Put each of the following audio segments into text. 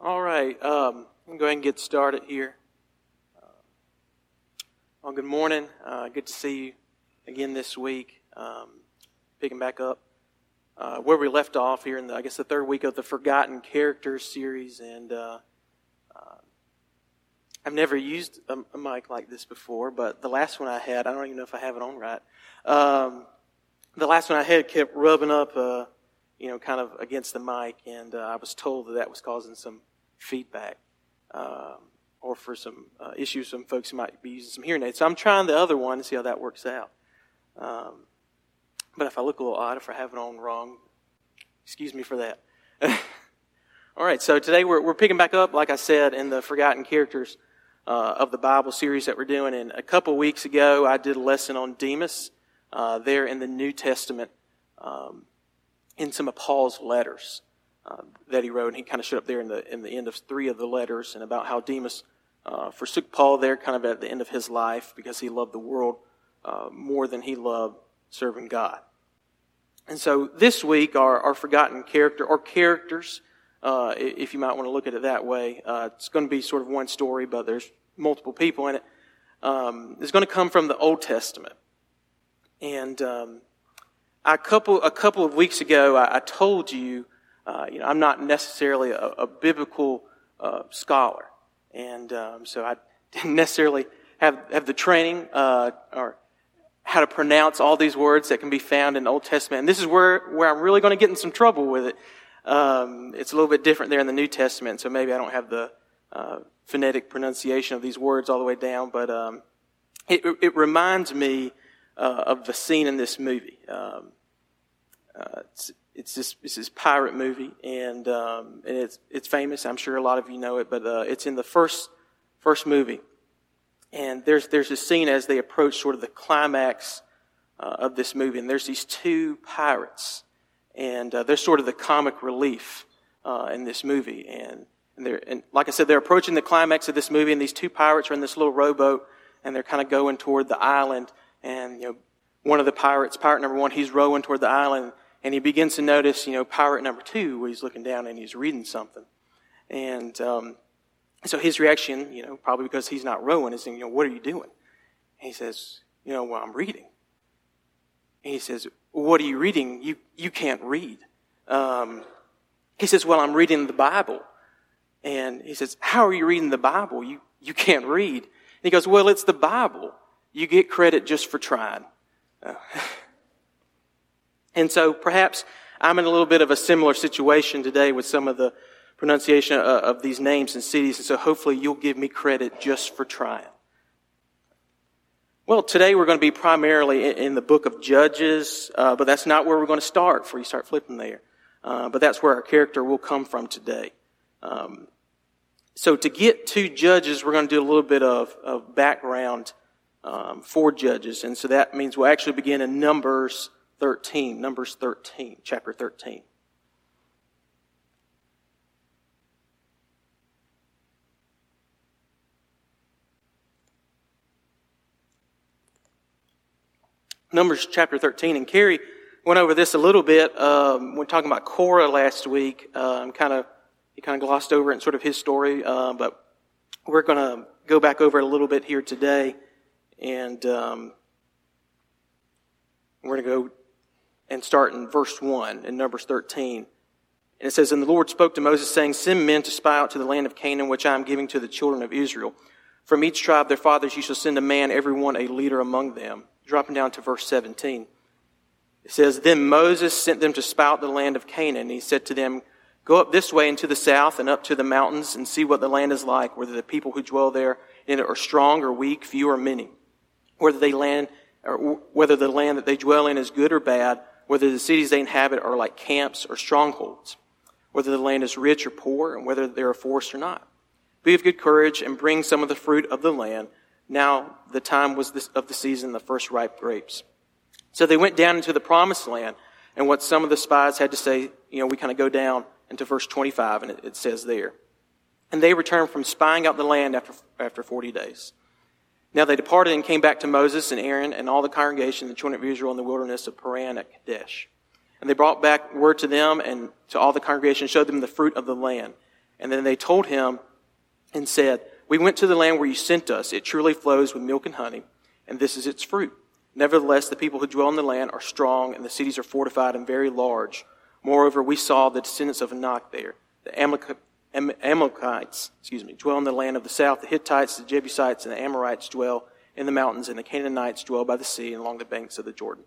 All right, I'm going to go ahead and get started here. Well, good morning. Good to see you again this week. Picking back up where we left off here in, the third week of the Forgotten Characters series. And I've never used a mic like this before, but the last one I had, I don't even know if I have it on right. The last one I had kept rubbing up, kind of against the mic, and I was told that was causing some feedback or for some issues. Some folks who might be using some hearing aids. So I'm trying the other one to see how that works out. But if I look a little odd, if I have it on wrong, excuse me for that. All right, so today we're picking back up, like I said, in the Forgotten Characters of the Bible series that we're doing. And a couple weeks ago, I did a lesson on Demas there in the New Testament in some of Paul's letters that he wrote. And he kind of showed up there in the end of three of the letters, and about how Demas forsook Paul there kind of at the end of his life because he loved the world more than he loved serving God. And so this week, our forgotten character, or characters, if you might want to look at it that way, it's going to be sort of one story, but there's multiple people in it. It's going to come from the Old Testament. And a couple of weeks ago, I told you, I'm not necessarily a biblical scholar, and so I didn't necessarily have the training or how to pronounce all these words that can be found in the Old Testament. And this is where I'm really going to get in some trouble with it. It's a little bit different there in the New Testament, so maybe I don't have the phonetic pronunciation of these words all the way down, but it reminds me of the scene in this movie. It's this pirate movie, and it's famous. I'm sure a lot of you know it, but it's in the first movie. And there's this scene as they approach sort of the climax of this movie, and there's these two pirates, and they're sort of the comic relief in this movie. And like I said, they're approaching the climax of this movie, and these two pirates are in this little rowboat, and they're kind of going toward the island. And, one of the pirates, pirate number one, he's rowing toward the island, and he begins to notice, pirate number two, where he's looking down and he's reading something. And so his reaction, probably because he's not rowing, is, what are you doing? And he says, well, I'm reading. And he says, what are you reading? You can't read. He says, well, I'm reading the Bible. And he says, how are you reading the Bible? You can't read. And he goes, well, it's the Bible. You get credit just for trying. Oh. And so perhaps I'm in a little bit of a similar situation today with some of the pronunciation of these names and cities, and so hopefully you'll give me credit just for trying. Well, today we're going to be primarily in the book of Judges, but that's not where we're going to start before you start flipping there. But that's where our character will come from today. So to get to Judges, we're going to do a little bit of background for Judges, and so that means we'll actually begin in chapter 13. Numbers chapter 13, and Carrie went over this a little bit when talking about Korah last week. He kind of glossed over it in sort of his story, but we're going to go back over it a little bit here today. And we're going to go and start in verse 1 in Numbers 13. And it says, And the Lord spoke to Moses, saying, Send men to spy out to the land of Canaan, which I am giving to the children of Israel. From each tribe their fathers you shall send a man, every one a leader among them. Dropping down to verse 17. It says, Then Moses sent them to spy out the land of Canaan. And he said to them, Go up this way into the south and up to the mountains and see what the land is like, whether the people who dwell there in it are strong or weak, few or many. Whether the land that they dwell in is good or bad, whether the cities they inhabit are like camps or strongholds, whether the land is rich or poor, and whether they are forced or not. Be of good courage and bring some of the fruit of the land. Now the time was of the season, the first ripe grapes. So they went down into the promised land. And what some of the spies had to say, we kind of go down into verse 25, and it says there. And they returned from spying out the land after 40 days. Now they departed and came back to Moses and Aaron and all the congregation, the children of Israel, in the wilderness of Paran at Kadesh. And they brought back word to them and to all the congregation, showed them the fruit of the land. And then they told him and said, "We went to the land where you sent us. It truly flows with milk and honey, and this is its fruit. Nevertheless, the people who dwell in the land are strong, and the cities are fortified and very large. Moreover, we saw the descendants of Anak there. The Amalekites, dwell in the land of the south. The Hittites, the Jebusites, and the Amorites dwell in the mountains, and the Canaanites dwell by the sea and along the banks of the Jordan."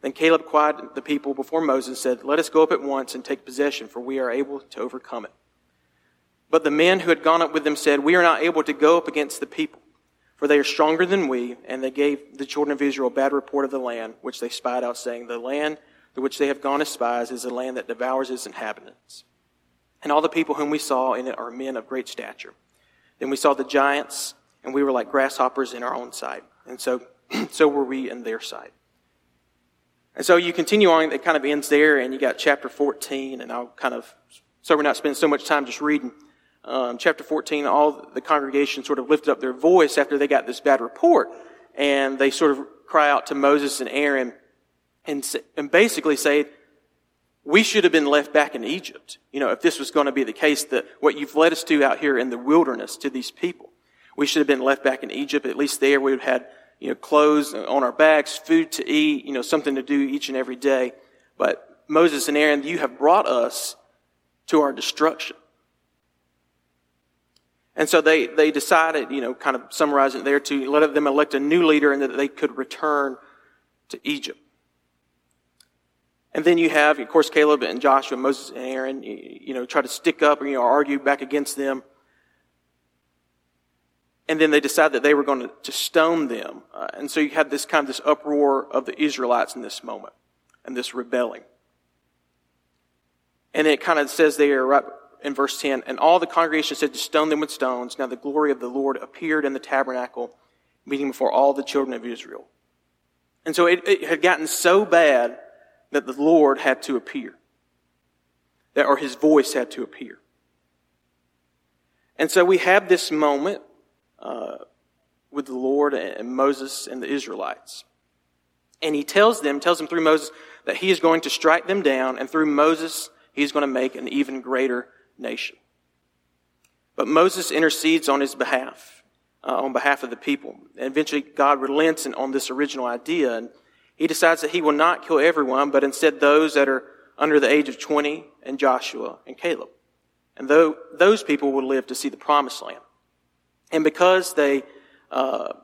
Then Caleb quieted the people before Moses and said, "Let us go up at once and take possession, for we are able to overcome it." But the men who had gone up with them said, "We are not able to go up against the people, for they are stronger than we," and they gave the children of Israel a bad report of the land, which they spied out, saying, "The land to which they have gone as spies is a land that devours its inhabitants. And all the people whom we saw in it are men of great stature. Then we saw the giants, and we were like grasshoppers in our own sight, and so were we in their sight." And so you continue on, it kind of ends there, and you got chapter 14, and I'll so we're not spending so much time just reading. Chapter 14, all the congregation sort of lifted up their voice after they got this bad report, and they sort of cry out to Moses and Aaron and basically say, "We should have been left back in Egypt. If this was going to be the case, that what you've led us to out here in the wilderness to these people, we should have been left back in Egypt. At least there we would have had clothes on our backs, food to eat, something to do each and every day. But Moses and Aaron, you have brought us to our destruction." And so they decided, kind of summarizing it there, to let them elect a new leader and that they could return to Egypt. And then you have, of course, Caleb and Joshua, Moses and Aaron, try to stick up or argue back against them. And then they decide that they were going to stone them. And so you had this kind of this uproar of the Israelites in this moment and this rebelling. And it kind of says there, right in verse 10, "And all the congregation said to stone them with stones. Now the glory of the Lord appeared in the tabernacle, meeting before all the children of Israel." And so it had gotten so bad that the Lord had to appear, or his voice had to appear. And so we have this moment with the Lord and Moses and the Israelites. And he tells them through Moses that he is going to strike them down, and through Moses he's going to make an even greater nation. But Moses intercedes on his behalf, on behalf of the people. And eventually God relents on this original idea, and he decides that he will not kill everyone, but instead those that are under the age of 20, and Joshua and Caleb. And those people will live to see the promised land. And because and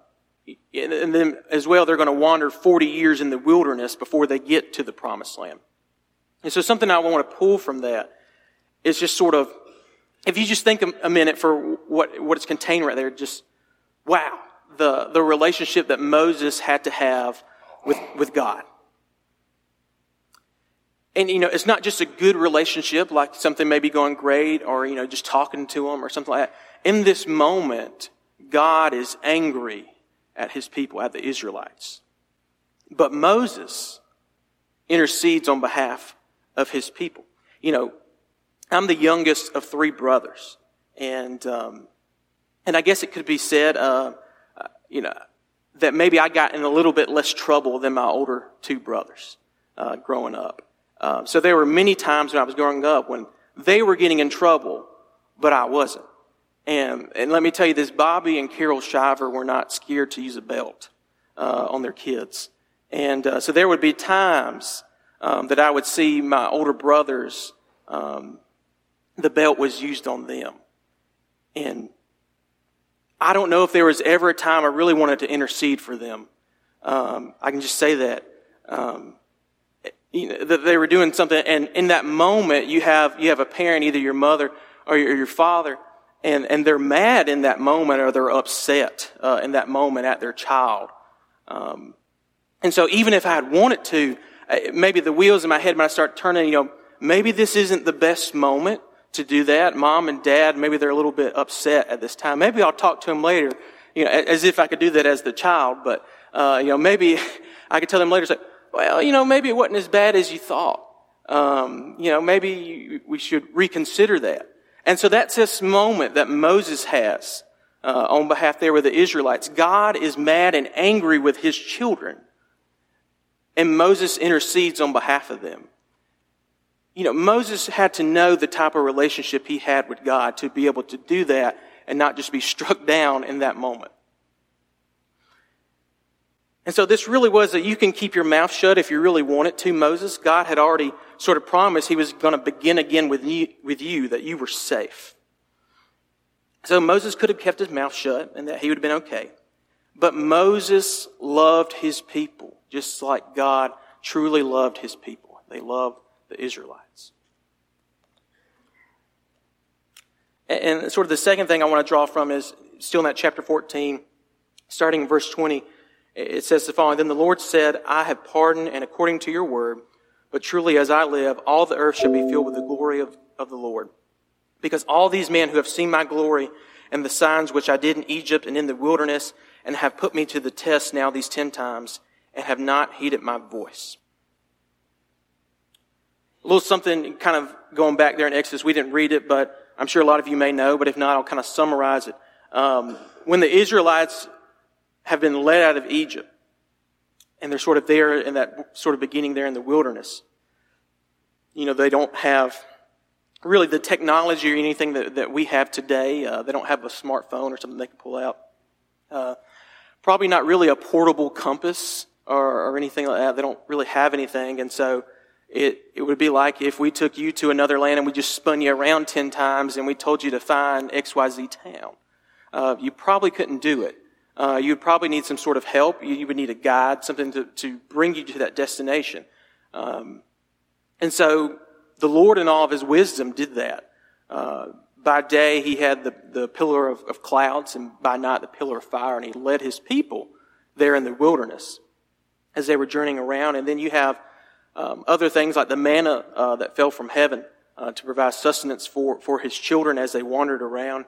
then as well, they're going to wander 40 years in the wilderness before they get to the promised land. And so something I want to pull from that is just sort of, if you just think a minute for what is contained right there, just, wow, the relationship that Moses had to have with God. And, it's not just a good relationship, like something maybe going great or, just talking to him or something like that. In this moment, God is angry at his people, at the Israelites. But Moses intercedes on behalf of his people. I'm the youngest of three brothers. And I guess it could be said, that maybe I got in a little bit less trouble than my older two brothers growing up. So there were many times when I was growing up when they were getting in trouble, but I wasn't. And let me tell you this, Bobby and Carol Shiver were not scared to use a belt on their kids. And so there would be times that I would see my older brothers, the belt was used on them. And I don't know if there was ever a time I really wanted to intercede for them. I can just say that that they were doing something, and in that moment, you have a parent, either your mother or your father, and they're mad in that moment, or they're upset in that moment at their child. And so, even if I had wanted to, maybe the wheels in my head might start turning. Maybe this isn't the best moment to do that. Mom and dad, maybe they're a little bit upset at this time. Maybe I'll talk to them later, you know, as if I could do that as the child. But, you know, maybe I could tell them later, say, well, you know, maybe it wasn't as bad as you thought. You know, maybe we should reconsider that. And so that's this moment that Moses has on behalf there with the Israelites. God is mad and angry with his children, and Moses intercedes on behalf of them. You know, Moses had to know the type of relationship he had with God to be able to do that and not just be struck down in that moment. And so this really was a you can keep your mouth shut if you really wanted to, Moses. God had already sort of promised he was going to begin again with you, that you were safe. So Moses could have kept his mouth shut and that he would have been okay. But Moses loved his people, just like God truly loved his people. They loved the Israelites. And sort of the second thing I want to draw from is still in that chapter 14, starting in verse 20. It says the following, Then the Lord said, I have pardoned and according to your word, but truly as I live, all the earth shall be filled with the glory of the Lord. Because all these men who have seen my glory and the signs which I did in Egypt and in the wilderness and have put me to the test now these 10 times and have not heeded my voice. A little something kind of going back there in Exodus. We didn't read it, but I'm sure a lot of you may know, but if not, I'll kind of summarize it. When the Israelites have been led out of Egypt, and they're sort of there in that sort of beginning there in the wilderness, you know, they don't have really the technology or anything that we have today. They don't have a smartphone or something they can pull out. Probably not really a portable compass or anything like that. They don't really have anything. And so it would be like if we took you to another land and we just spun you around 10 times and we told you to find XYZ town. You probably couldn't do it. You'd probably need some sort of help. You would need a guide, something to bring you to that destination. And so the Lord in all of his wisdom did that. By day he had the pillar of clouds, and by night the pillar of fire, and he led his people there in the wilderness as they were journeying around. And then you have other things like the manna that fell from heaven to provide sustenance for his children as they wandered around.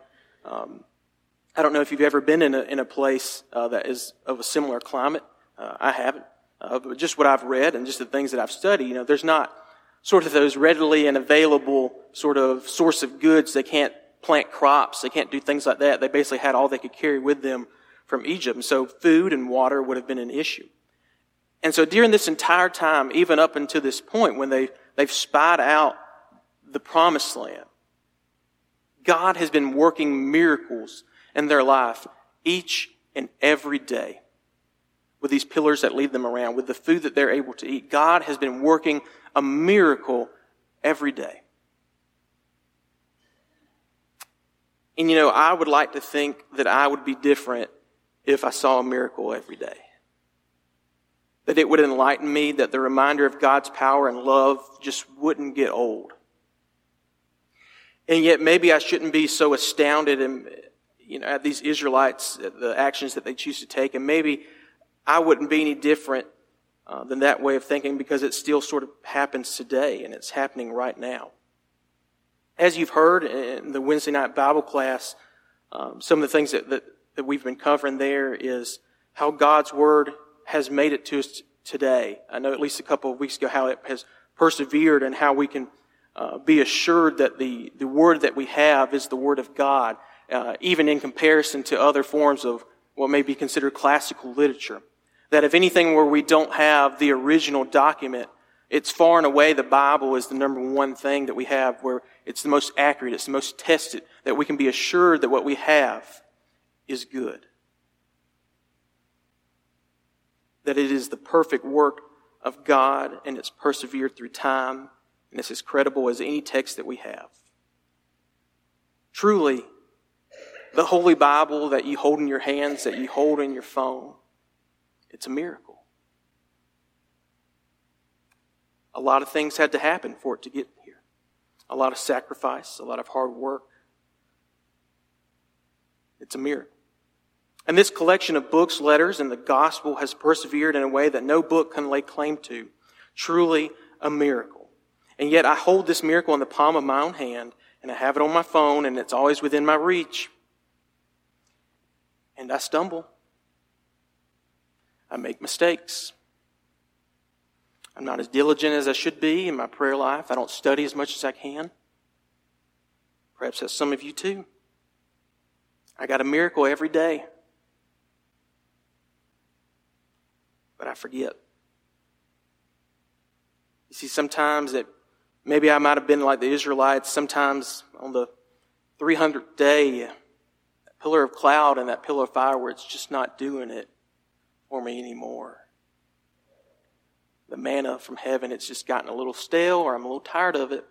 I don't know if you've ever been in a place that is of a similar climate. I haven't. But just what I've read and just the things that I've studied, you know, there's not sort of those readily and available sort of source of goods. They can't plant crops. They can't do things like that. They basically had all they could carry with them from Egypt. And so food and water would have been an issue. And so during this entire time, even up until this point when they've spied out the promised land, God has been working miracles in their life each and every day with these pillars that lead them around, with the food that they're able to eat. God has been working a miracle every day. And, you know, I would like to think that I would be different if I saw a miracle every day. That it would enlighten me, that the reminder of God's power and love just wouldn't get old. And yet maybe I shouldn't be so astounded and, you know, at these Israelites, the actions that they choose to take, and maybe I wouldn't be any different than that way of thinking, because it still sort of happens today, and it's happening right now. As you've heard in the Wednesday night Bible class, some of the things that we've been covering there is how God's Word has made it to us today. I know at least a couple of weeks ago how it has persevered, and how we can be assured that the Word that we have is the Word of God. Even in comparison to other forms of what may be considered classical literature. That if anything where we don't have the original document, it's far and away the Bible is the number one thing that we have, where it's the most accurate, it's the most tested, that we can be assured that what we have is good. That it is the perfect work of God, and it's persevered through time, and it's as credible as any text that we have. Truly, the Holy Bible that you hold in your hands, that you hold in your phone, it's a miracle. A lot of things had to happen for it to get here. A lot of sacrifice, a lot of hard work. It's a miracle. And this collection of books, letters, and the gospel has persevered in a way that no book can lay claim to. Truly a miracle. And yet I hold this miracle in the palm of my own hand, and I have it on my phone, and it's always within my reach. And I stumble. I make mistakes. I'm not as diligent as I should be in my prayer life. I don't study as much as I can. Perhaps that's some of you too. I got a miracle every day. But I forget. You see, sometimes that maybe I might have been like the Israelites. Sometimes on the 300th day, that pillar of cloud and that pillar of fire where it's just not doing it for me anymore. The manna from heaven, it's just gotten a little stale, or I'm a little tired of it.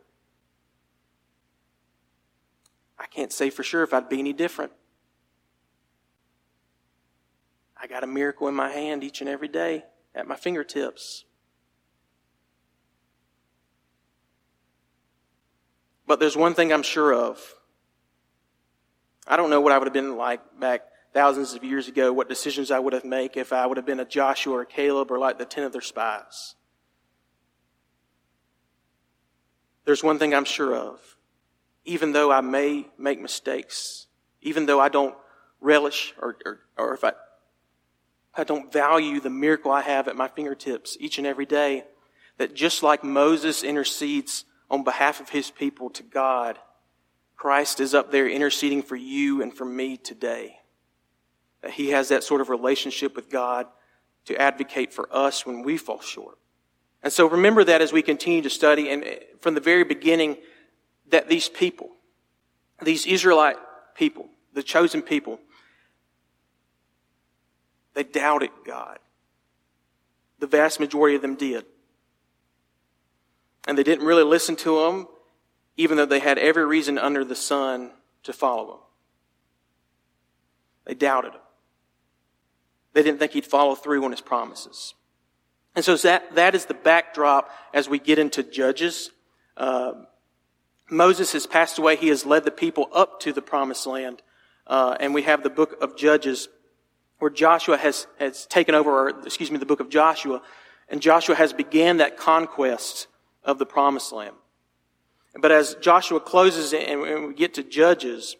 I can't say for sure if I'd be any different. I got a miracle in my hand each and every day at my fingertips. But there's one thing I'm sure of. I don't know what I would have been like back thousands of years ago, what decisions I would have made if I would have been a Joshua or Caleb or like the 10 other spies. There's one thing I'm sure of. Even though I may make mistakes, even though I don't relish or if I don't value the miracle I have at my fingertips each and every day, that just like Moses intercedes on behalf of his people to God, Christ is up there interceding for you and for me today. That he has that sort of relationship with God to advocate for us when we fall short. And so remember that as we continue to study, and from the very beginning, that these people, these Israelite people, the chosen people, they doubted God. The vast majority of them did. And they didn't really listen to him, even though they had every reason under the sun to follow him. They doubted him. They didn't think he'd follow through on his promises. And so that is the backdrop as we get into Judges. Moses has passed away. He has led the people up to the promised land. And we have the book of Judges where Joshua has taken over, the book of Joshua. And Joshua has began that conquest of the promised land. But as Joshua closes and we get to Judges,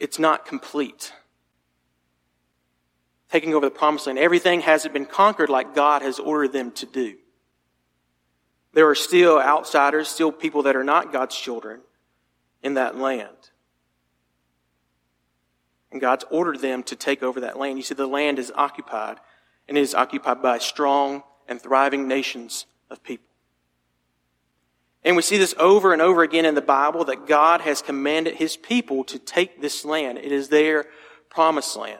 it's not complete. Taking over the promised land, everything hasn't been conquered like God has ordered them to do. There are still outsiders, still people that are not God's children in that land. And God's ordered them to take over that land. You see, the land is occupied, and it is occupied by strong and thriving nations of people. And we see this over and over again in the Bible, that God has commanded his people to take this land. It is their promised land.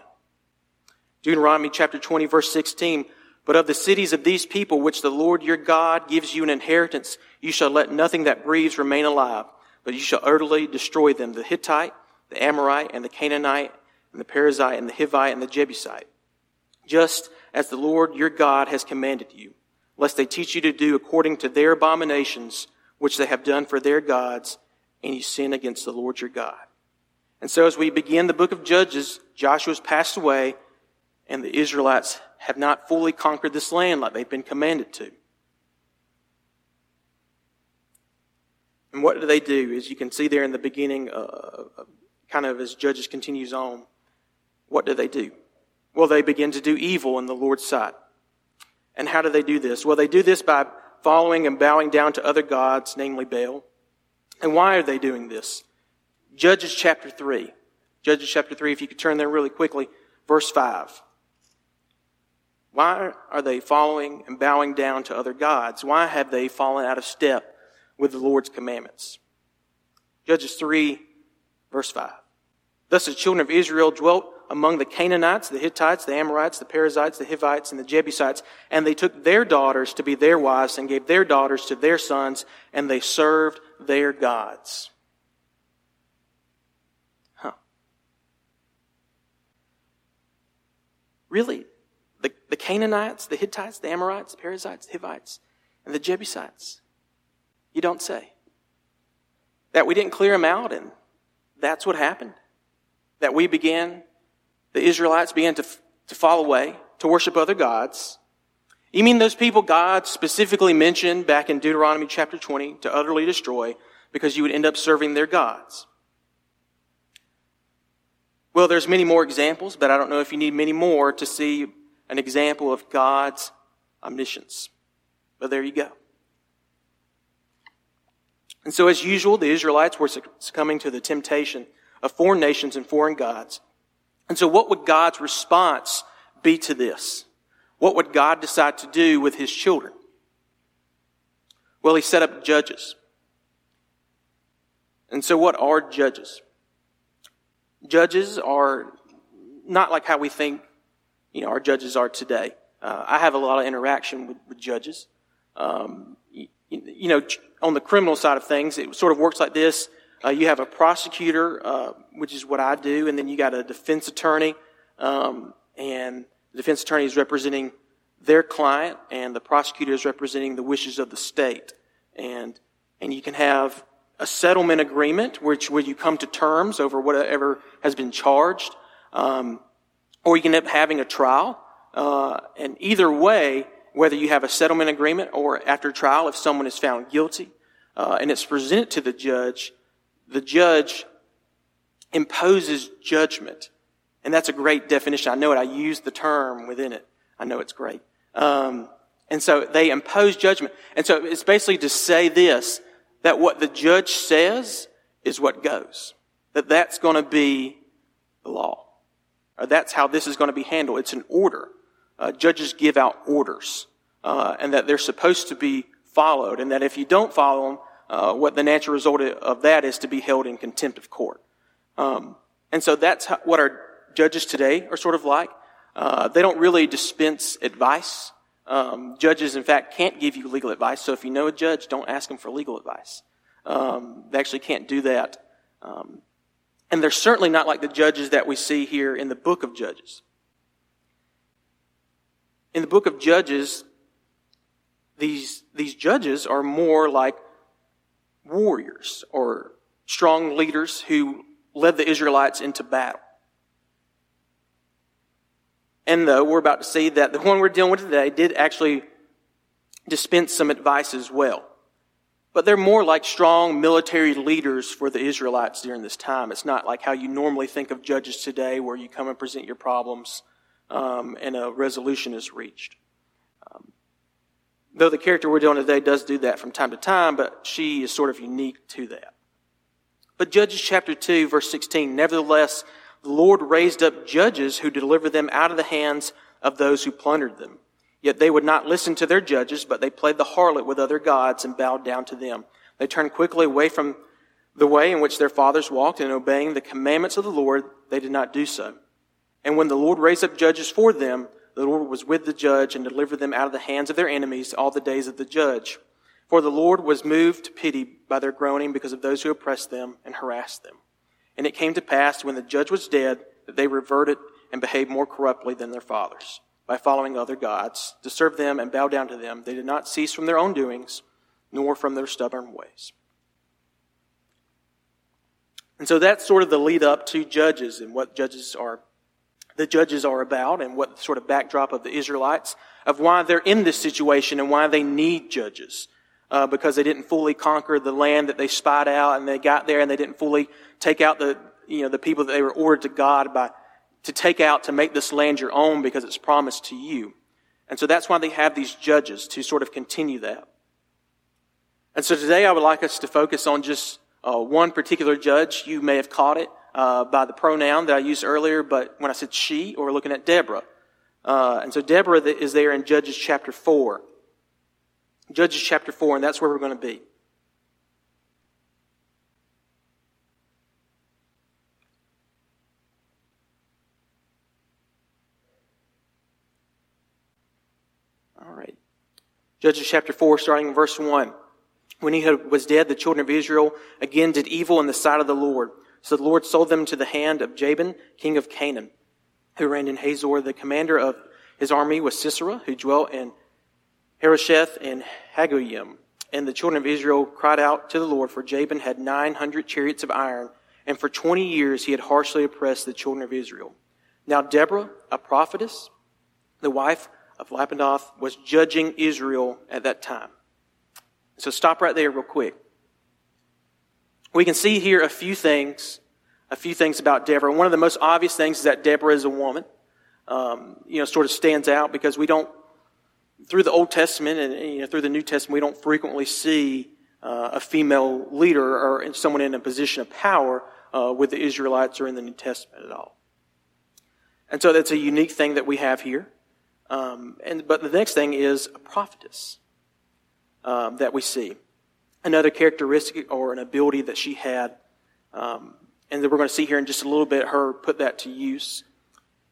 Deuteronomy chapter 20, verse 16, "But of the cities of these people, which the Lord your God gives you an inheritance, you shall let nothing that breathes remain alive, but you shall utterly destroy them, the Hittite, the Amorite, and the Canaanite, and the Perizzite, and the Hivite, and the Jebusite, just as the Lord your God has commanded you, lest they teach you to do according to their abominations, which they have done for their gods, and you sin against the Lord your God." And so as we begin the book of Judges, Joshua's passed away, and the Israelites have not fully conquered this land like they've been commanded to. And what do they do? As you can see there in the beginning, kind of as Judges continues on, what do they do? Well, they begin to do evil in the Lord's sight. And how do they do this? Well, they do this by following and bowing down to other gods, namely Baal. And why are they doing this? Judges chapter 3. Judges chapter 3, if you could turn there really quickly, verse 5. Why are they following and bowing down to other gods? Why have they fallen out of step with the Lord's commandments? Judges 3, verse 5. "Thus the children of Israel dwelt among the Canaanites, the Hittites, the Amorites, the Perizzites, the Hivites, and the Jebusites. And they took their daughters to be their wives and gave their daughters to their sons, and they served their gods." Really? The Canaanites, the Hittites, the Amorites, the Perizzites, the Hivites, and the Jebusites? You don't say. That we didn't clear them out, and that's what happened. That the Israelites began to fall away, to worship other gods. You mean those people God specifically mentioned back in Deuteronomy chapter 20 to utterly destroy, because you would end up serving their gods. Well, there's many more examples, but I don't know if you need many more to see an example of God's omniscience. But there you go. And so, as usual, the Israelites were succumbing to the temptation of foreign nations and foreign gods. And so what would God's response be to this? What would God decide to do with his children? Well, he set up judges. And so what are judges? Judges are not like how we think, our judges are today. I have a lot of interaction with judges. On the criminal side of things, it sort of works like this. You have a prosecutor, which is what I do, and then you got a defense attorney, and the defense attorney is representing their client, and the prosecutor is representing the wishes of the state. And you can have a settlement agreement, where you come to terms over whatever has been charged, or you can end up having a trial. And either way, whether you have a settlement agreement or after trial, if someone is found guilty, and it's presented to the judge imposes judgment. And that's a great definition. I know it. I use the term within it. I know it's great. And so they impose judgment. And so it's basically to say this, that what the judge says is what goes. That's going to be the law. Or that's how this is going to be handled. It's an order. Judges give out orders. And that they're supposed to be followed. And that if you don't follow them, what the natural result of that is to be held in contempt of court. And so that's what our judges today are sort of like. They don't really dispense advice. Judges, in fact, can't give you legal advice. So if you know a judge, don't ask them for legal advice. They actually can't do that. And they're certainly not like the judges that we see here in the book of Judges. In the book of Judges, these judges are more like warriors or strong leaders who led the Israelites into battle. And though we're about to see that the one we're dealing with today did actually dispense some advice as well. But they're more like strong military leaders for the Israelites during this time. It's not like how you normally think of judges today, where you come and present your problems and a resolution is reached. Though the character we're dealing with today does do that from time to time, but she is sort of unique to that. But Judges chapter 2, verse 16, nevertheless, the Lord raised up judges who delivered them out of the hands of those who plundered them. Yet they would not listen to their judges, but they played the harlot with other gods and bowed down to them. They turned quickly away from the way in which their fathers walked, and obeying the commandments of the Lord, they did not do so. And when the Lord raised up judges for them, the Lord was with the judge and delivered them out of the hands of their enemies all the days of the judge. For the Lord was moved to pity by their groaning because of those who oppressed them and harassed them. And it came to pass, when the judge was dead, that they reverted and behaved more corruptly than their fathers, by following other gods, to serve them and bow down to them. They did not cease from their own doings, nor from their stubborn ways. And so that's sort of the lead up to Judges and what the judges are about, and what sort of backdrop of the Israelites, of why they're in this situation and why they need judges, because they didn't fully conquer the land that they spied out, and they got there and they didn't fully take out the people that they were ordered to God to take out, to make this land your own because it's promised to you. And so that's why they have these judges, to sort of continue that. And so today I would like us to focus on just one particular judge. You may have caught it by the pronoun that I used earlier, but when I said she, we're looking at Deborah. And so Deborah is there in Judges chapter 4. Judges chapter 4, and that's where we're going to be. Judges chapter 4, starting in verse 1. When he was dead, the children of Israel again did evil in the sight of the Lord. So the Lord sold them to the hand of Jabin, king of Canaan, who reigned in Hazor. The commander of his army was Sisera, who dwelt in Harosheth and Hagoyim. And the children of Israel cried out to the Lord, for Jabin had 900 chariots of iron, and for 20 years he had harshly oppressed the children of Israel. Now Deborah, a prophetess, the wife of Lapidoth, was judging Israel at that time. So stop right there real quick. we can see here a few things about Deborah. One of the most obvious things is that Deborah is a woman. Sort of stands out because we don't, through the Old Testament and through the New Testament, we don't frequently see a female leader or someone in a position of power with the Israelites or in the New Testament at all. And so that's a unique thing that we have here. But the next thing is a prophetess that we see. Another characteristic or an ability that she had, and that we're going to see here in just a little bit, her put that to use.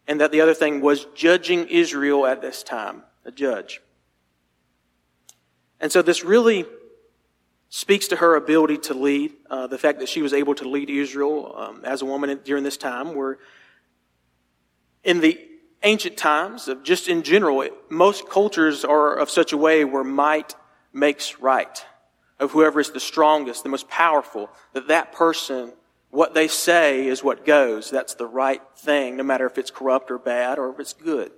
And that the other thing was judging Israel at this time, a judge. And so this really speaks to her ability to lead, the fact that she was able to lead Israel as a woman during this time, where in the ancient times, just in general, most cultures are of such a way where might makes right, of whoever is the strongest, the most powerful, that person, what they say is what goes. That's the right thing, no matter if it's corrupt or bad or if it's good.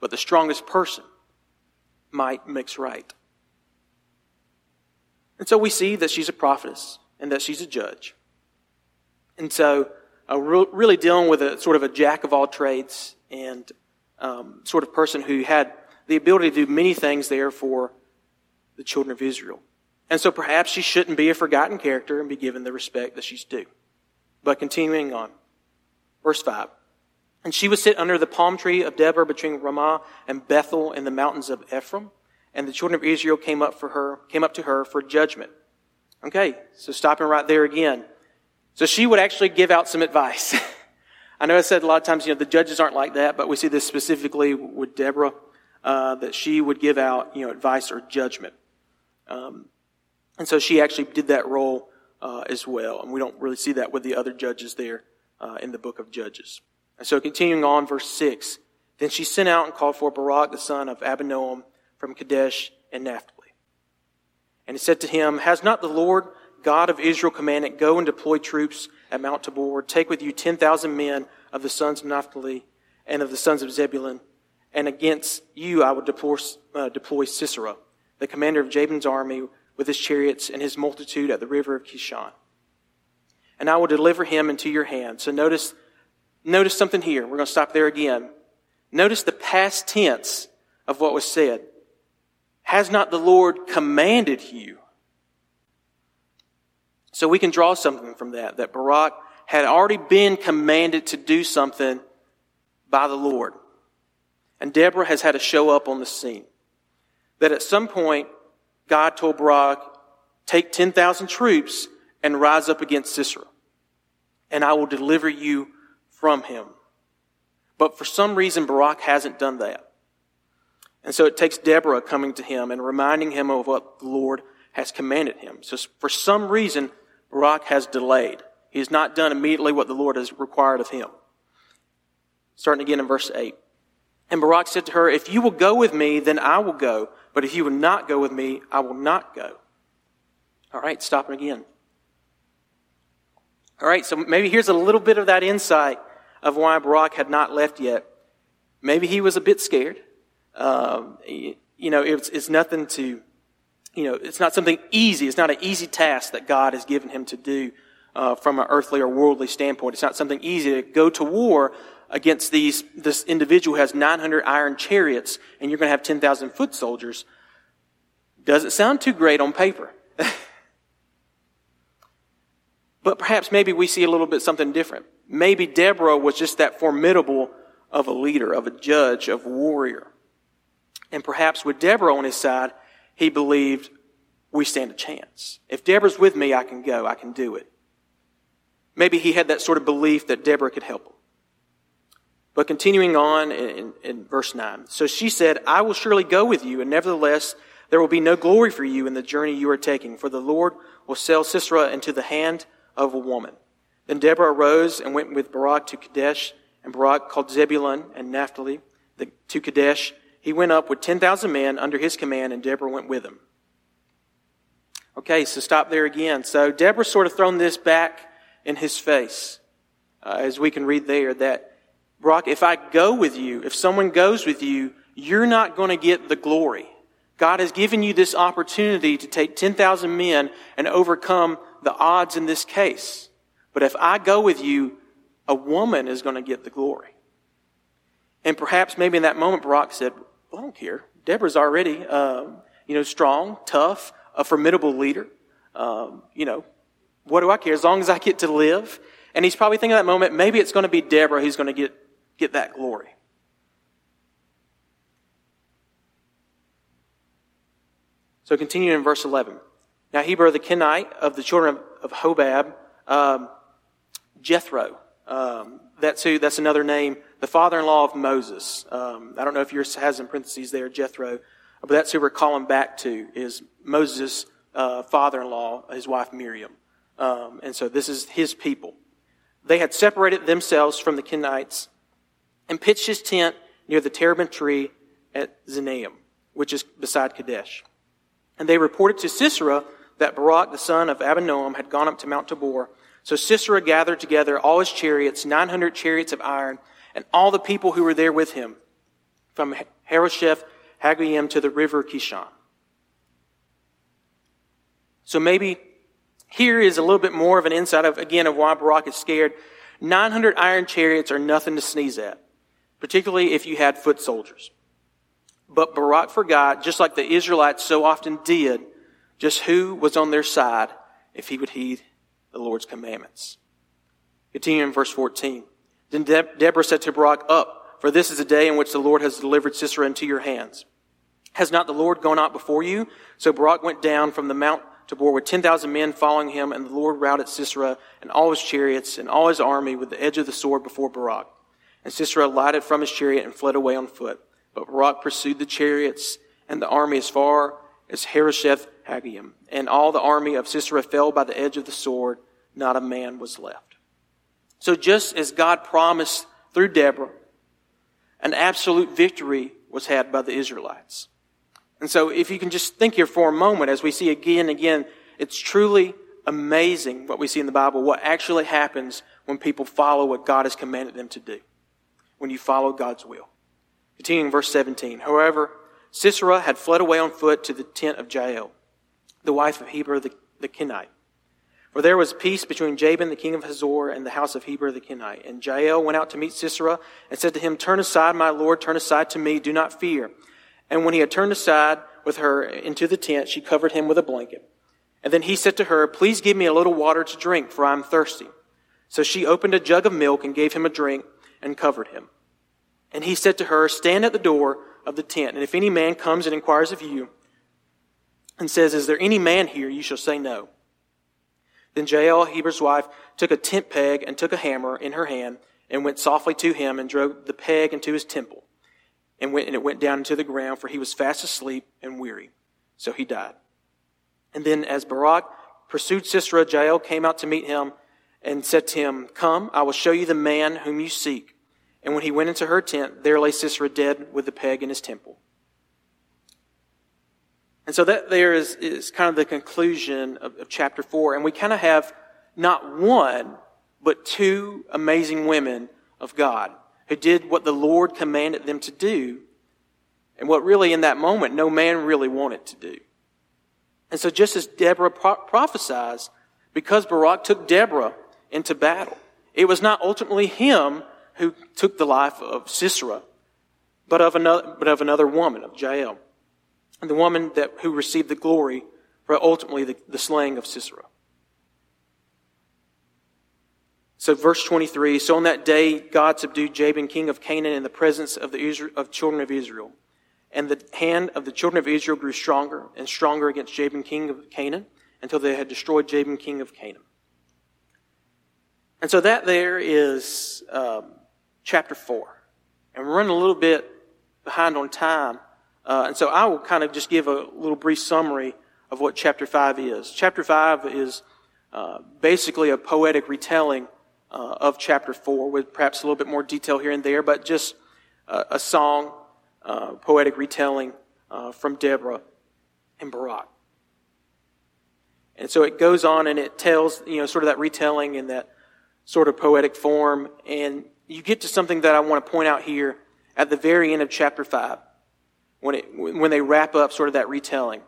But the strongest person, might makes right. And so we see that she's a prophetess and that she's a judge. And so really dealing with a sort of a jack of all trades and sort of person who had the ability to do many things there for the children of Israel. And so perhaps she shouldn't be a forgotten character and be given the respect that she's due. But continuing on, verse 5. And she would sit under the palm tree of Deborah between Ramah and Bethel in the mountains of Ephraim. And the children of Israel came up to her for judgment. Okay, so stopping right there again. So she would actually give out some advice. I know I said a lot of times, the judges aren't like that, but we see this specifically with Deborah, that she would give out, advice or judgment. And so she actually did that role as well. And we don't really see that with the other judges there in the book of Judges. And so continuing on, verse 6. Then she sent out and called for Barak, the son of Abinoam, from Kadesh and Naphtali. And he said to him, Has not the Lord God of Israel commanded, Go and deploy troops at Mount Tabor, take with you 10,000 men of the sons of Naphtali and of the sons of Zebulun, and against you I will deploy Sisera, the commander of Jabin's army, with his chariots and his multitude at the river of Kishon. And I will deliver him into your hand. So notice something here. We're going to stop there again. Notice the past tense of what was said. Has not the Lord commanded you? So we can draw something from that Barak had already been commanded to do something by the Lord. And Deborah has had to show up on the scene. That at some point, God told Barak, take 10,000 troops and rise up against Sisera, and I will deliver you from him. But for some reason, Barak hasn't done that. And so it takes Deborah coming to him and reminding him of what the Lord has commanded him. So for some reason, Barak has delayed. He has not done immediately what the Lord has required of him. Starting again in verse 8. And Barak said to her, If you will go with me, then I will go. But if you will not go with me, I will not go. All right, stopping again. All right, so maybe here's a little bit of that insight of why Barak had not left yet. Maybe he was a bit scared. It's nothing to, it's not something easy. It's not an easy task that God has given him to do from an earthly or worldly standpoint. It's not something easy to go to war against this individual who has 900 iron chariots and you're going to have 10,000 foot soldiers. Doesn't sound too great on paper. But perhaps maybe we see a little bit something different. Maybe Deborah was just that formidable of a leader, of a judge, of a warrior. And perhaps with Deborah on his side, he believed we stand a chance. If Deborah's with me, I can go, I can do it. Maybe he had that sort of belief that Deborah could help him. But continuing on in verse 9. So she said, I will surely go with you, and nevertheless there will be no glory for you in the journey you are taking, for the Lord will sell Sisera into the hand of a woman. Then Deborah arose and went with Barak to Kadesh, and Barak called Zebulun and Naphtali to Kadesh. He went up with 10,000 men under his command, and Deborah went with him. Okay, so stop there again. So Deborah's sort of thrown this back in his face, as we can read there, that Barak, if I go with you, if someone goes with you, you're not going to get the glory. God has given you this opportunity to take 10,000 men and overcome the odds in this case. But if I go with you, a woman is going to get the glory. And perhaps maybe in that moment, Barak said, well, I don't care. Deborah's already, strong, tough, a formidable leader. What do I care? As long as I get to live. And he's probably thinking at that moment, maybe it's going to be Deborah who's going to get that glory. So continue in verse 11. Now Heber the Kenite of the children of Hobab, Jethro. That's another name. The father-in-law of Moses. I don't know if yours has in parentheses there, Jethro. But that's who we're calling back to, is Moses' father-in-law, his wife Miriam. And so this is his people. They had separated themselves from the Kenites and pitched his tent near the terebinth tree at Zinaim, which is beside Kadesh. And they reported to Sisera that Barak, the son of Abinoam, had gone up to Mount Tabor. So Sisera gathered together all his chariots, 900 chariots of iron, and all the people who were there with him, from Harosheth Hagoyim to the river Kishon. So maybe here is a little bit more of an insight of why Barak is scared. 900 iron chariots are nothing to sneeze at, particularly if you had foot soldiers. But Barak forgot, just like the Israelites so often did, just who was on their side if he would heed the Lord's commandments. Continuing in verse 14. Then Deborah said to Barak, "Up, for this is a day in which the Lord has delivered Sisera into your hands. Has not the Lord gone out before you?" So Barak went down from the Mount Tabor with 10,000 men following him, and the Lord routed Sisera and all his chariots and all his army with the edge of the sword before Barak. And Sisera lighted from his chariot and fled away on foot. But Barak pursued the chariots and the army as far as Harosheth Hagoyim, and all the army of Sisera fell by the edge of the sword. Not a man was left. So just as God promised through Deborah, an absolute victory was had by the Israelites. And so if you can just think here for a moment, as we see again and again, it's truly amazing what we see in the Bible, what actually happens when people follow what God has commanded them to do, when you follow God's will. Continuing verse 17. However, Sisera had fled away on foot to the tent of Jael, the wife of Heber the Kenite. For there was peace between Jabin the king of Hazor and the house of Heber the Kenite. And Jael went out to meet Sisera and said to him, "Turn aside, my lord, turn aside to me, do not fear." And when he had turned aside with her into the tent, she covered him with a blanket. And then he said to her, "Please give me a little water to drink, for I am thirsty." So she opened a jug of milk and gave him a drink and covered him. And he said to her, "Stand at the door of the tent, and if any man comes and inquires of you and says, 'Is there any man here?' you shall say no." Then Jael, Heber's wife, took a tent peg and took a hammer in her hand and went softly to him and drove the peg into his temple. And it went down into the ground, for he was fast asleep and weary. So he died. And then as Barak pursued Sisera, Jael came out to meet him and said to him, "Come, I will show you the man whom you seek." And when he went into her tent, there lay Sisera dead with the peg in his temple. And so that there is kind of the conclusion of chapter 4. And we kind of have not one, but two amazing women of God who did what the Lord commanded them to do, and what really in that moment no man really wanted to do. And so just as Deborah prophesies, because Barak took Deborah into battle, it was not ultimately him who took the life of Sisera, but of another woman, of Jael, and the woman who received the glory for ultimately the slaying of Sisera. So verse 23, "So on that day God subdued Jabin, king of Canaan, in the presence of the children of Israel. And the hand of the children of Israel grew stronger and stronger against Jabin, king of Canaan, until they had destroyed Jabin, king of Canaan." And so that there is chapter 4. And we're running a little bit behind on time. And so I will kind of just give a little brief summary of what chapter 5 is. Chapter 5 is basically a poetic retelling of chapter 4, with perhaps a little bit more detail here and there, but just a song, poetic retelling from Deborah and Barak. And so it goes on and it tells, sort of that retelling in that sort of poetic form. And you get to something that I want to point out here at the very end of chapter 5. When they wrap up sort of that retelling,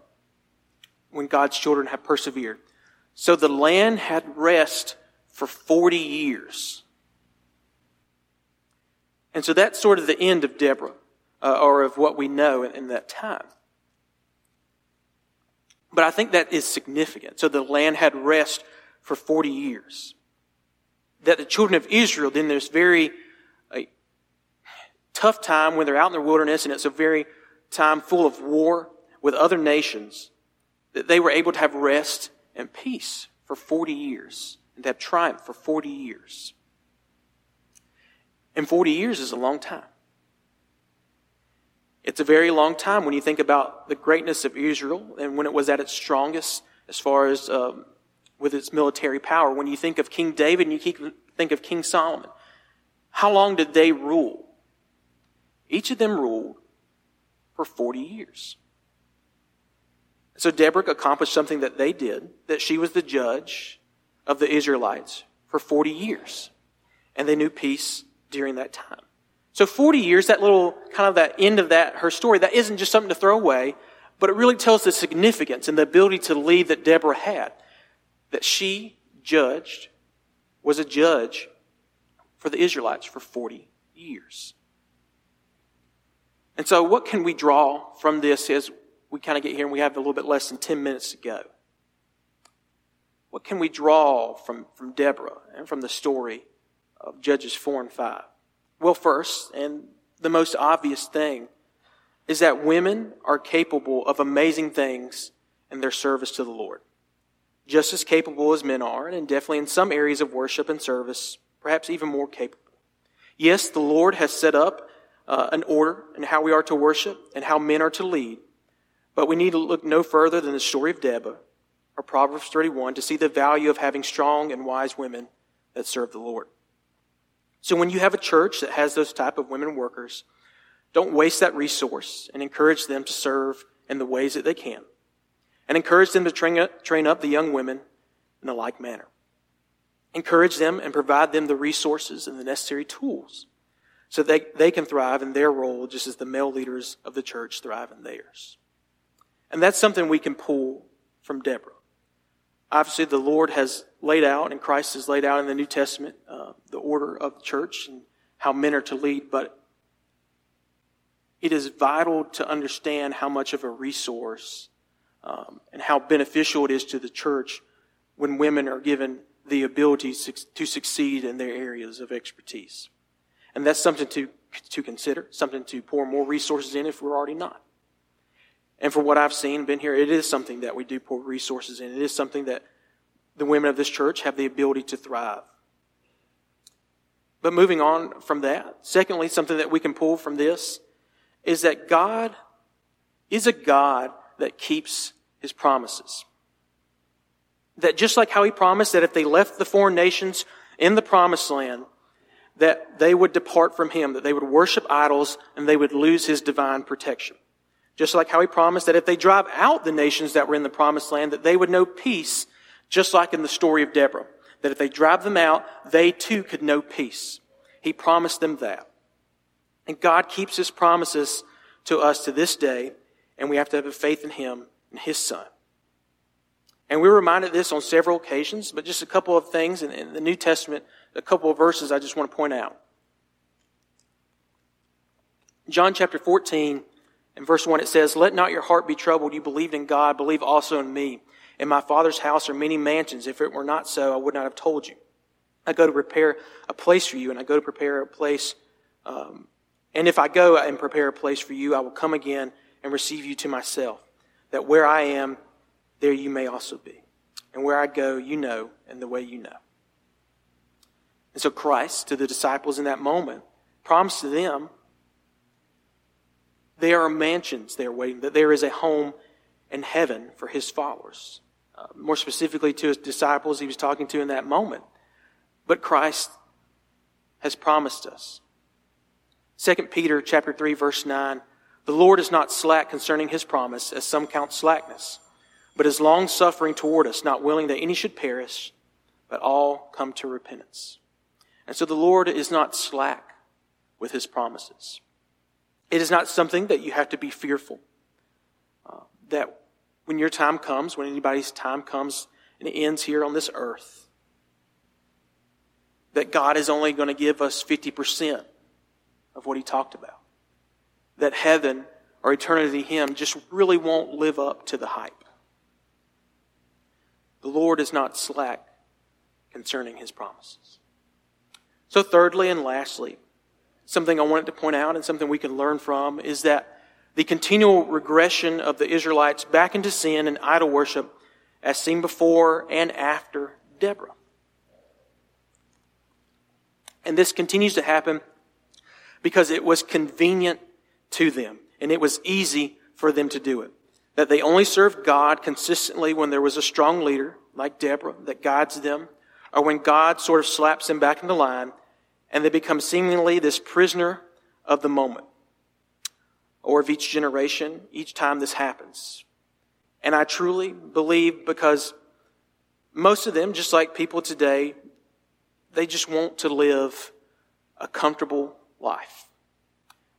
when God's children have persevered. So the land had rest for 40 years. And so that's sort of the end of Deborah, or of what we know in that time. But I think that is significant. So the land had rest for 40 years. That the children of Israel, then there's very tough time when they're out in the wilderness, and it's a very time full of war with other nations, that they were able to have rest and peace for 40 years, and to have triumph for 40 years. And 40 years is a long time. It's a very long time when you think about the greatness of Israel and when it was at its strongest as far as with its military power. When you think of King David and you think of King Solomon, how long did they rule? Each of them ruled for 40 years. So Deborah accomplished something that they did, that she was the judge of the Israelites for 40 years. And they knew peace during that time. So 40 years, that little kind of that end of that, her story, that isn't just something to throw away, but it really tells the significance and the ability to lead that Deborah had. That she judged, was a judge for the Israelites for 40 years. And so what can we draw from this as we kind of get here and we have a little bit less than 10 minutes to go? What can we draw from Deborah and from the story of Judges 4 and 5? Well, first, and the most obvious thing, is that women are capable of amazing things in their service to the Lord. Just as capable as men are, and definitely in some areas of worship and service, perhaps even more capable. Yes, the Lord has set up an order in how we are to worship and how men are to lead, but we need to look no further than the story of Deborah, or Proverbs 31, to see the value of having strong and wise women that serve the Lord. So when you have a church that has those type of women workers, don't waste that resource and encourage them to serve in the ways that they can. And encourage them to train up the young women in a like manner. Encourage them and provide them the resources and the necessary tools so that they can thrive in their role just as the male leaders of the church thrive in theirs. And that's something we can pull from Deborah. Obviously, the Lord has laid out, and Christ has laid out in the New Testament, the order of the church and how men are to lead, but it is vital to understand how much of a resource and how beneficial it is to the church when women are given the ability to succeed in their areas of expertise. And that's something to consider, something to pour more resources in if we're already not. And for what I've seen and been here, it is something that we do pour resources in. It is something that the women of this church have the ability to thrive. But moving on from that, secondly, something that we can pull from this is that God is a God that keeps his promises. That just like how he promised that if they left the foreign nations in the promised land, that they would depart from him, that they would worship idols, and they would lose his divine protection. Just like how he promised that if they drive out the nations that were in the promised land, that they would know peace, just like in the story of Deborah. That if they drive them out, they too could know peace. He promised them that. And God keeps his promises to us to this day, and we have to have a faith in him and his son. And we're reminded of this on several occasions, but just a couple of things in the New Testament, a couple of verses I just want to point out. John chapter 14 in verse 1, it says, "Let not your heart be troubled. You believed in God, believe also in me. In my Father's house are many mansions. If it were not so, I would not have told you. I go to prepare a place for you, and I go to prepare a place. And if I go and prepare a place for you, I will come again and receive you to myself, that where I am, there you may also be. And where I go, you know, and the way you know." And so Christ, to the disciples in that moment, promised to them, there are mansions there waiting, that there is a home in heaven for his followers. More specifically to his disciples he was talking to in that moment. But Christ has promised us. 2 Peter chapter 3, verse 9, "The Lord is not slack concerning his promise, as some count slackness, but is long-suffering toward us, not willing that any should perish, but all come to repentance." And so the Lord is not slack with his promises. It is not something that you have to be fearful. That when your time comes, when anybody's time comes and ends here on this earth. That God is only going to give us 50% of what he talked about. That heaven or eternity to him just really won't live up to the hype. The Lord is not slack concerning his promises. So thirdly and lastly, something I wanted to point out and something we can learn from is that the continual regression of the Israelites back into sin and idol worship as seen before and after Deborah. And this continues to happen because it was convenient to them and it was easy for them to do it. That they only served God consistently when there was a strong leader like Deborah that guides them, or when God sort of slaps them back into line and they become seemingly this prisoner of the moment, or of each generation, each time this happens. And I truly believe because most of them, just like people today, they just want to live a comfortable life.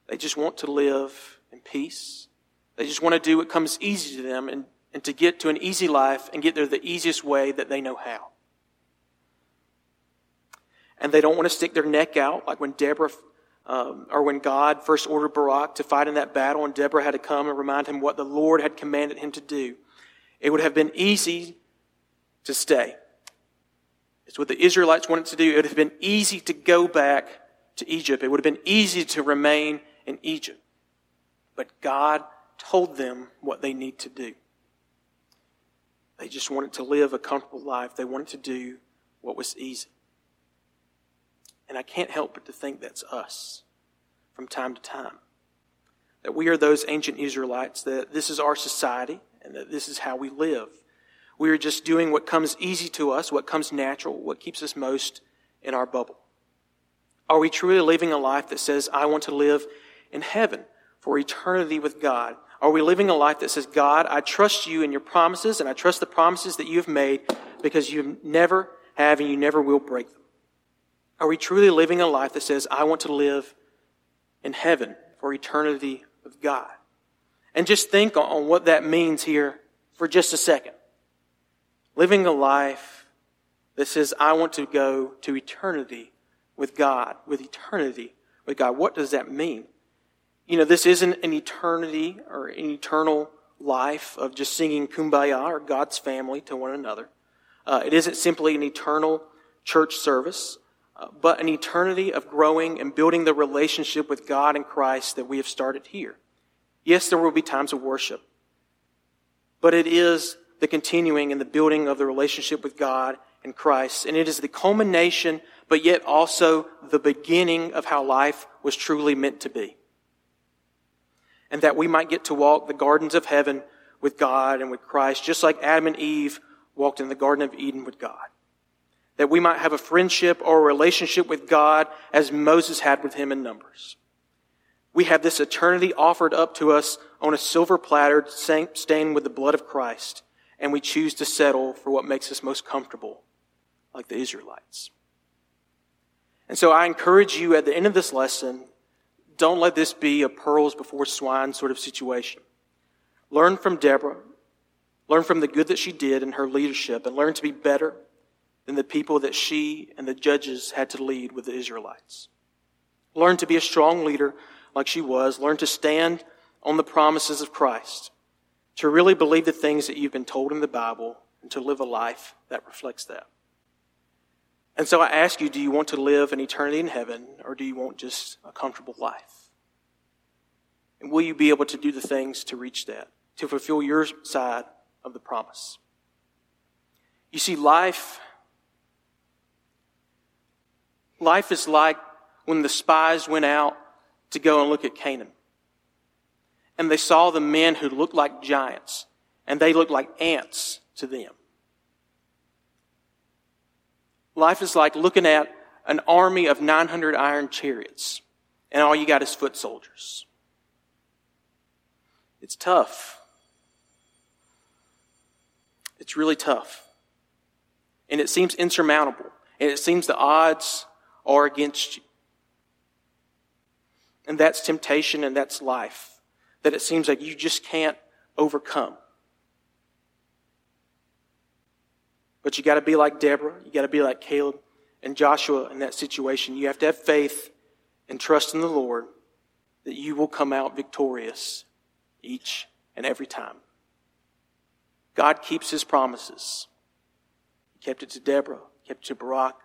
They just want to live in peace. They just want to do what comes easy to them and to get to an easy life and get there the easiest way that they know how. And they don't want to stick their neck out like when Deborah or when God first ordered Barak to fight in that battle and Deborah had to come and remind him what the Lord had commanded him to do. It would have been easy to stay. It's what the Israelites wanted to do. It would have been easy to go back to Egypt. It would have been easy to remain in Egypt. But God told them what they need to do. They just wanted to live a comfortable life. They wanted to do what was easy. And I can't help but to think that's us from time to time. That we are those ancient Israelites, that this is our society, and that this is how we live. We are just doing what comes easy to us, what comes natural, what keeps us most in our bubble. Are we truly living a life that says, I want to live in heaven for eternity with God? Are we living a life that says, God, I trust you and your promises, and I trust the promises that you have made because you never have and you never will break them? Are we truly living a life that says, I want to live in heaven for eternity with God? And just think on what that means here for just a second. Living a life that says, I want to go to eternity with God, with eternity with God. What does that mean? You know, this isn't an eternity or an eternal life of just singing Kumbaya or God's family to one another. It isn't simply an eternal church service, but an eternity of growing and building the relationship with God and Christ that we have started here. Yes, there will be times of worship, but it is the continuing and the building of the relationship with God and Christ, and it is the culmination, but yet also the beginning of how life was truly meant to be. And that we might get to walk the gardens of heaven with God and with Christ, just like Adam and Eve walked in the Garden of Eden with God. That we might have a friendship or a relationship with God as Moses had with him in Numbers. We have this eternity offered up to us on a silver platter stained with the blood of Christ, and we choose to settle for what makes us most comfortable, like the Israelites. And so I encourage you at the end of this lesson, don't let this be a pearls before swine sort of situation. Learn from Deborah. Learn from the good that she did in her leadership, and learn to be better than the people that she and the judges had to lead with the Israelites. Learn to be a strong leader like she was. Learn to stand on the promises of Christ, to really believe the things that you've been told in the Bible, and to live a life that reflects that. And so I ask you, do you want to live an eternity in heaven, or do you want just a comfortable life? And will you be able to do the things to reach that, to fulfill your side of the promise? You see, Life is like when the spies went out to go and look at Canaan. And they saw the men who looked like giants, and they looked like ants to them. Life is like looking at an army of 900 iron chariots, and all you got is foot soldiers. It's tough. It's really tough. And it seems insurmountable, and it seems the odds are against you. And that's temptation, and that's life, that it seems like you just can't overcome. But you got to be like Deborah. You got to be like Caleb and Joshua in that situation. You have to have faith and trust in the Lord that you will come out victorious each and every time. God keeps his promises. He kept it to Deborah, kept it to Barak,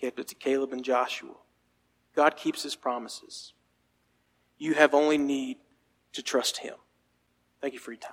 kept it to Caleb and Joshua. God keeps his promises. You have only need to trust him. Thank you for your time.